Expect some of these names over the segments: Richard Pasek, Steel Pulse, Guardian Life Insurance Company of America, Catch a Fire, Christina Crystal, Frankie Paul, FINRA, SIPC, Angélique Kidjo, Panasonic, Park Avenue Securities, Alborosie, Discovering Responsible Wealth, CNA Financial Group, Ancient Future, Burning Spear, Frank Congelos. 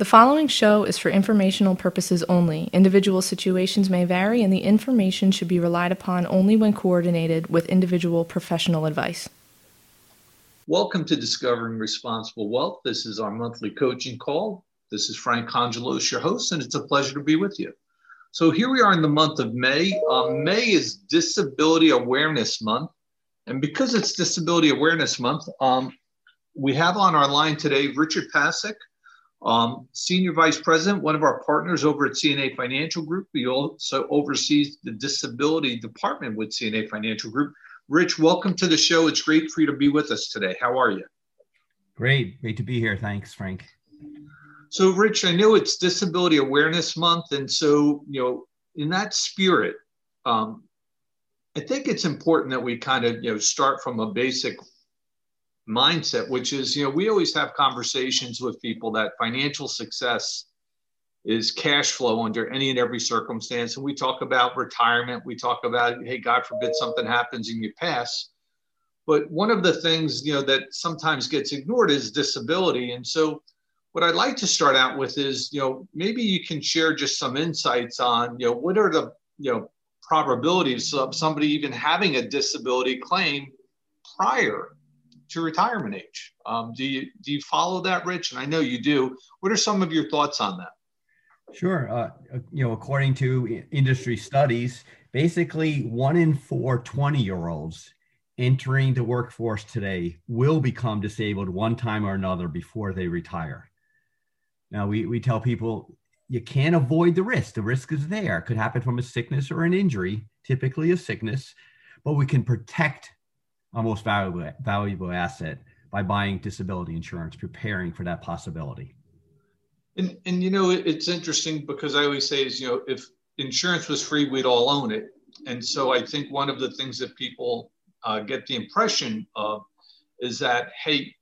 The following show is for informational purposes only. Individual situations may vary, and the information should be relied upon only when coordinated with individual professional advice. Welcome to Discovering Responsible Wealth. This is our monthly coaching call. This is Frank Congelos, your host, and it's a pleasure to be with you. So here we are in the month of May. May is Disability Awareness Month. And because it's Disability Awareness Month, we have on our line today Richard Pasek, Senior Vice President, one of our partners over at CNA Financial Group. He also oversees the Disability Department with CNA Financial Group. Rich, welcome to the show. It's great for you to be with us today. How are you? Great. Great to be here. Thanks, Frank. So, Rich, I know it's Disability Awareness Month, and so, you know, in that spirit, I think it's important that we kind of, you know, start from a basic mindset, which is, you know, we always have conversations with people that financial success is cash flow under any and every circumstance. And we talk about retirement. We talk about, hey, God forbid something happens and you pass. But one of the things, you know, that sometimes gets ignored is disability. And so what I'd like to start out with is, you know, maybe you can share just some insights on, you know, what are the, you know, probabilities of somebody even having a disability claim prior to retirement age. Do you follow that, Rich? And I know you do. What are some of your thoughts on that? Sure. You know, according to industry studies, basically 1 in 4 20-year-olds entering the workforce today will become disabled one time or another before they retire. Now, we tell people you can't avoid the risk. The risk is there. It could happen from a sickness or an injury, typically a sickness, but we can protect our most valuable asset by buying disability insurance, preparing for that possibility. And you know, it's interesting because I always say is, you know, if insurance was free, we'd all own it. And so I think one of the things that people get the impression of is that, hey,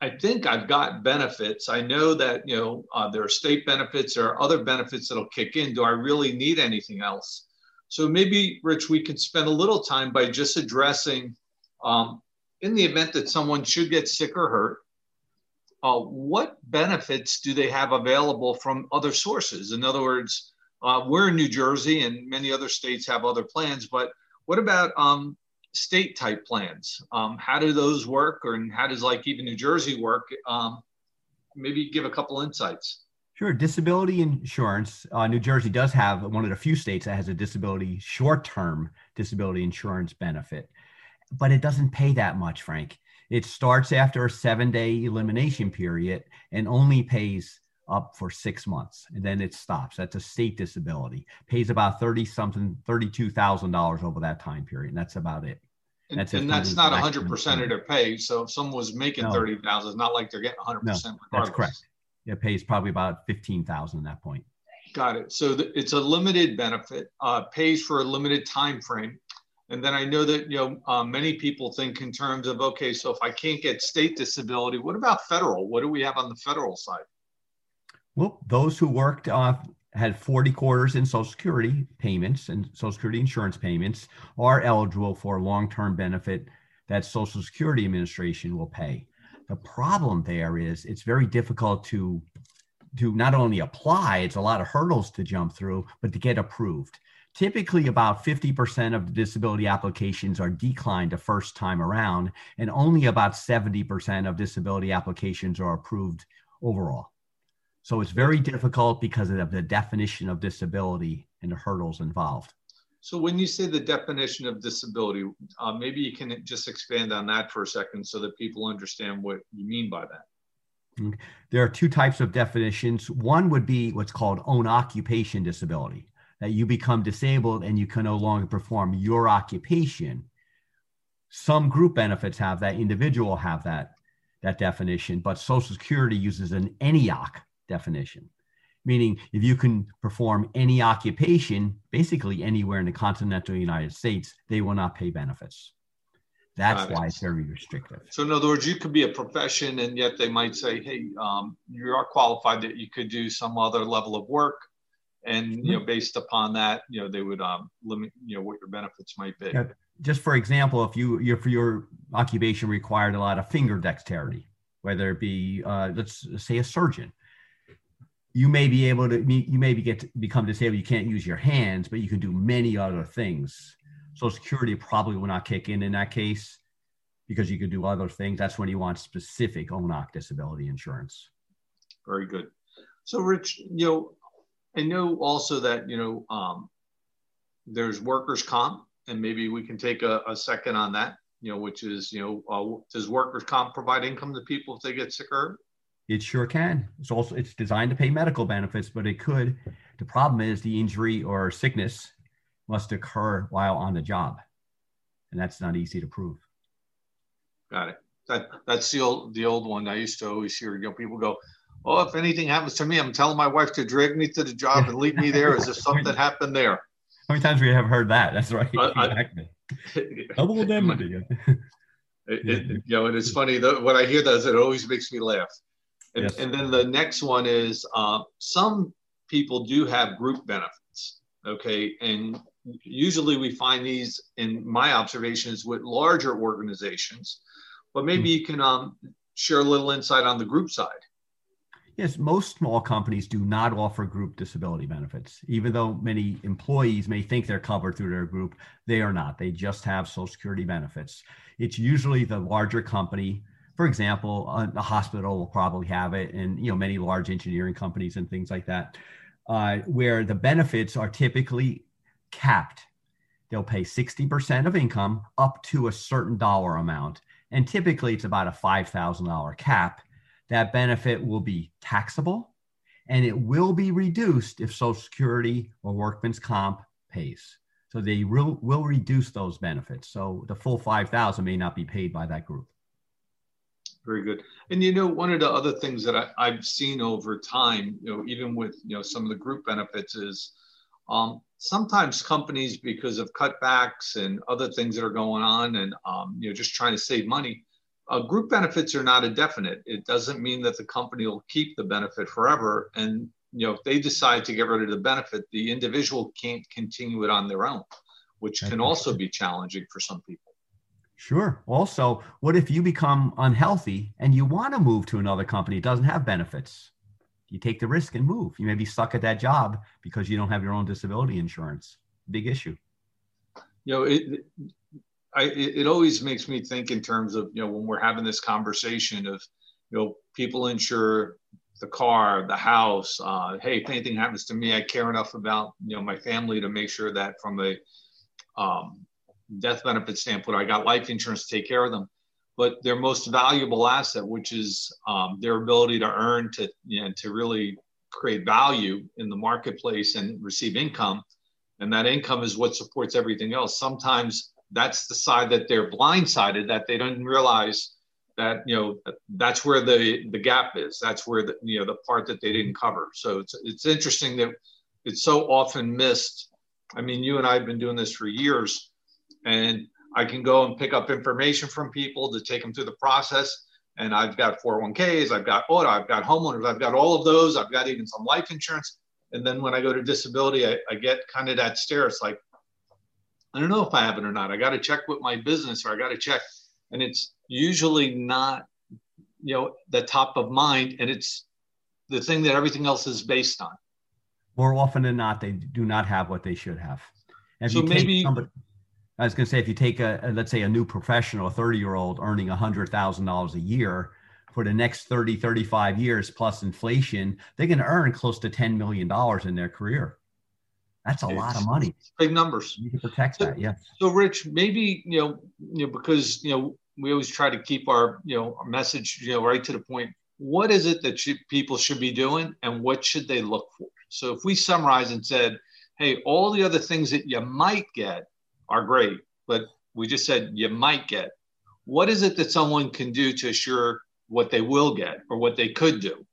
I think I've got benefits. I know that, you know, there are state benefits, there are other benefits that'll kick in. Do I really need anything else? So maybe, Rich, we could spend a little time by just addressing, in the event that someone should get sick or hurt, what benefits do they have available from other sources? In other words, we're in New Jersey and many other states have other plans, but what about state type plans? How do those work, or and how does like even New Jersey work? Maybe give a couple insights. Sure. Disability insurance. New Jersey does have one of the few states that has a disability short-term disability insurance benefit, but it doesn't pay that much, Frank. It starts after a 7-day elimination period and only pays up for 6 months. And then it stops. That's a state disability. Pays about $32,000 over that time period. And that's about it. And that's not 100% of their pay. So if someone was making $30,000, it's not like they're getting 100%. No, that's correct. It pays probably about $15,000 at that point. Got it. So it's a limited benefit, pays for a limited time frame. And then I know that, you know, many people think in terms of, okay, so if I can't get state disability, what about federal? What do we have on the federal side? Well, those who worked had 40 quarters in Social Security payments and Social Security insurance payments are eligible for a long-term benefit that Social Security Administration will pay. The problem there is it's very difficult to not only apply, it's a lot of hurdles to jump through, but to get approved. Typically, about 50% of the disability applications are declined the first time around, and only about 70% of disability applications are approved overall. So it's very difficult because of the definition of disability and the hurdles involved. So when you say the definition of disability, maybe you can just expand on that for a second so that people understand what you mean by that. There are two types of definitions. One would be what's called own occupation disability, that you become disabled and you can no longer perform your occupation. Some group benefits have that, individual have that definition, but Social Security uses an any-oc definition, meaning if you can perform any occupation, basically anywhere in the continental United States, they will not pay benefits. That's why it's very restrictive. So in other words, you could be a profession and yet they might say, hey, you are qualified that you could do some other level of work. And, you know, based upon that, you know, they would limit, you know, what your benefits might be. Yeah. Just for example, if your occupation required a lot of finger dexterity, whether it be, let's say a surgeon, you may be able to, you maybe get to become disabled, you can't use your hands, but you can do many other things. Social Security probably will not kick in that case because you could do other things. That's when you want specific ONOC disability insurance. Very good. So Rich, you know, I know also that, you know, there's workers' comp, and maybe we can take a second on that, you know, which is, you know, does workers' comp provide income to people if they get sick or hurt? It sure can. It's also, it's designed to pay medical benefits, but it could. The problem is the injury or sickness must occur while on the job, and that's not easy to prove. Got it. That's the old one. I used to always hear, you know, people go, "Oh, if anything happens to me, I'm telling my wife to drag me to the job and leave me there as if something happened there." How many times we have heard that? That's right. Exactly. Double indemnity. You know, and it's funny that when I hear that, it always makes me laugh. And, yes. And then the next one is some people do have group benefits, okay? And usually we find these, in my observations, with larger organizations, but maybe you can share a little insight on the group side. Yes, most small companies do not offer group disability benefits. Even though many employees may think they're covered through their group, they are not. They just have Social Security benefits. It's usually the larger company. For example, a hospital will probably have it, and you know, many large engineering companies and things like that, where the benefits are typically capped. They'll pay 60% of income up to a certain dollar amount, and typically it's about a $5,000 cap. That benefit will be taxable, and it will be reduced if Social Security or workman's comp pays. So they will reduce those benefits. So the full $5,000 may not be paid by that group. Very good. And you know, one of the other things that I've seen over time, you know, even with, you know, some of the group benefits is sometimes companies, because of cutbacks and other things that are going on and, you know, just trying to save money, group benefits are not indefinite. It doesn't mean that the company will keep the benefit forever. And, you know, if they decide to get rid of the benefit, the individual can't continue it on their own, which can also be challenging for some people. Sure. Also, what if you become unhealthy and you want to move to another company that doesn't have benefits? You take the risk and move. You may be stuck at that job because you don't have your own disability insurance. Big issue. You know, it always makes me think in terms of, you know, when we're having this conversation of, you know, people insure the car, the house. Hey, if anything happens to me, I care enough about, you know, my family to make sure that from a death benefit standpoint, I got life insurance to take care of them. But their most valuable asset, which is their ability to earn, to, you know, to really create value in the marketplace and receive income. And that income is what supports everything else. Sometimes that's the side that they're blindsided, that they don't realize that, you know, that's where the gap is. That's where the, you know, the part that they didn't cover. So it's interesting that it's so often missed. I mean, you and I have been doing this for years, and I can go and pick up information from people to take them through the process. And I've got 401ks, I've got auto, I've got homeowners, I've got all of those. I've got even some life insurance. And then when I go to disability, I get kind of that stare. It's like, I don't know if I have it or not. I got to check with my business, or I got to check. And it's usually not, you know, the top of mind. And it's the thing that everything else is based on. More often than not, they do not have what they should have. And so maybe somebody, I was going to say, if you take let's say a new professional, a 30-year-old earning $100,000 a yeyear for the next 30, 35 years plus inflation, they can earn close to $10 million in their career. That's a lot of money. Big numbers. You can protect that, yeah. So, Rich, maybe, you know, because, you know, we always try to keep our, you know, our message, you know, right to the point. What is it that people should be doing, and what should they look for? So if we summarize and said, hey, all the other things that you might get are great, but we just said you might get. What is it that someone can do to assure what they will get or what they could do?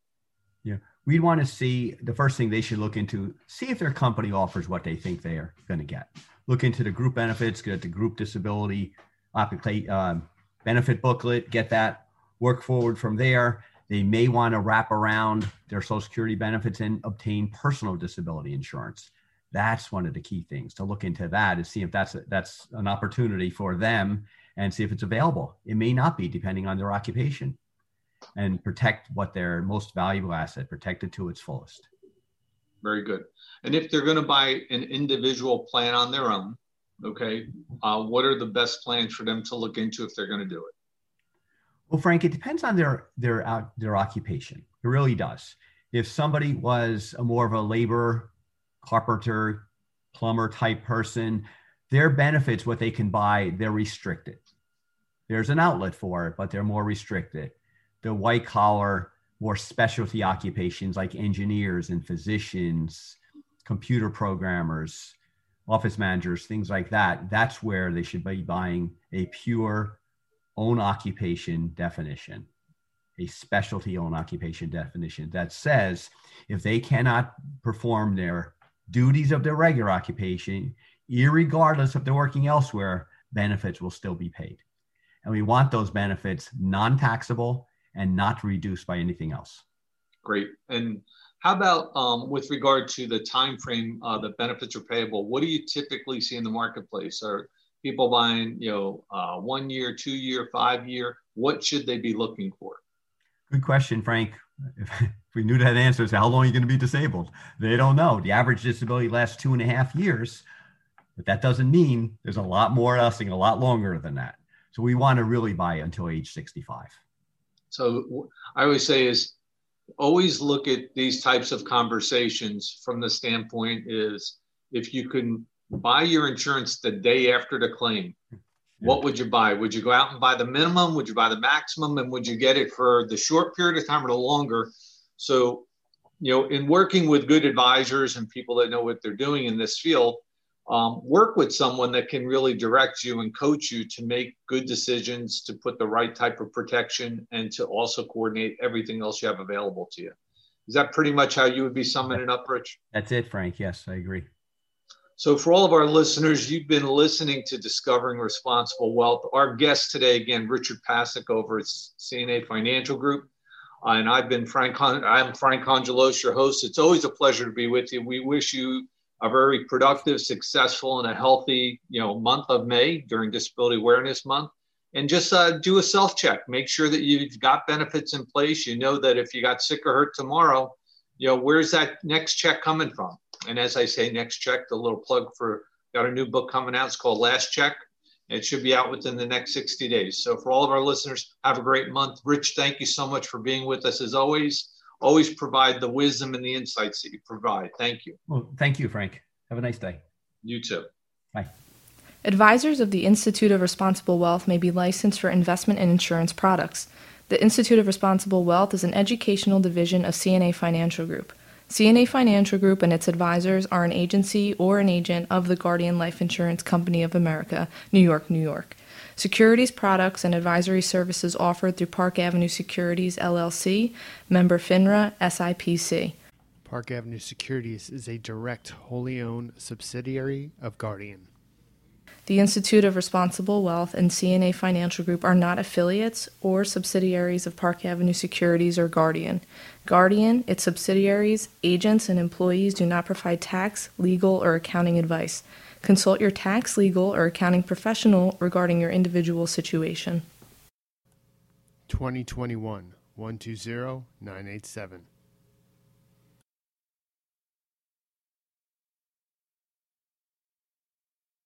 Yeah. We'd want to see, the first thing they should look into, see if their company offers what they think they are going to get. Look into the group benefits, get the group disability benefit booklet, get that, work forward from there. They may want to wrap around their Social Security benefits and obtain personal disability insurance. That's one of the key things to look into, that is see if that's an opportunity for them and see if it's available. It may not be, depending on their occupation. And protect what their most valuable asset, protect it to its fullest. Very good. And if they're going to buy an individual plan on their own, okay, what are the best plans for them to look into if they're going to do it? Well, Frank, it depends on their occupation. It really does. If somebody was more of a laborer, carpenter, plumber type person, their benefits, what they can buy, they're restricted. There's an outlet for it, but they're more restricted. The white collar, more specialty occupations like engineers and physicians, computer programmers, office managers, things like that, that's where they should be buying a pure own occupation definition, a specialty own occupation definition that says if they cannot perform their duties of their regular occupation, irregardless if they're working elsewhere, benefits will still be paid. And we want those benefits non-taxable and not reduced by anything else. Great. And how about with regard to the time frame that benefits are payable? What do you typically see in the marketplace? Are people buying, 1 year, 2 year, 5 year? What should they be looking for? Good question, Frank. If we knew that answer, how long are you going to be disabled? They don't know. The average disability lasts 2.5 years, but that doesn't mean there's a lot more lasting, a lot longer than that. So we want to really buy until age 65. So I always say is always look at these types of conversations from the standpoint is if you can buy your insurance the day after the claim, what would you buy? Would you go out and buy the minimum? Would you buy the maximum? And would you get it for the short period of time or the longer? So, in working with good advisors and people that know what they're doing in this field, work with someone that can really direct you and coach you to make good decisions, to put the right type of protection, and to also coordinate everything else you have available to you. Is that pretty much how you would be summing it up, Rich? That's it, Frank. Yes, I agree. So for all of our listeners, you've been listening to Discovering Responsible Wealth. Our guest today, again, Richard Pasek over at CNA Financial Group. And I'm Frank Congelos, your host. It's always a pleasure to be with you. We wish you a very productive, successful, and a healthy, month of May during Disability Awareness Month. And just do a self-check. Make sure that you've got benefits in place. You know that if you got sick or hurt tomorrow, where's that next check coming from? And as I say, next check, the little plug for, got a new book coming out. It's called Last Check. It should be out within the next 60 days. So for all of our listeners, have a great month. Rich, thank you so much for being with us as always. Always provide the wisdom and the insights that you provide. Thank you. Well, thank you, Frank. Have a nice day. You too. Bye. Advisors of the Institute of Responsible Wealth may be licensed for investment and insurance products. The Institute of Responsible Wealth is an educational division of CNA Financial Group. CNA Financial Group and its advisors are an agency or an agent of the Guardian Life Insurance Company of America, New York, New York. Securities products and advisory services offered through Park Avenue Securities, LLC, member FINRA, SIPC. Park Avenue Securities is a direct, wholly owned subsidiary of Guardian. The Institute of Responsible Wealth and CNA Financial Group are not affiliates or subsidiaries of Park Avenue Securities or Guardian. Guardian, its subsidiaries, agents, and employees do not provide tax, legal, or accounting advice. Consult your tax, legal, or accounting professional regarding your individual situation. 2021 120 987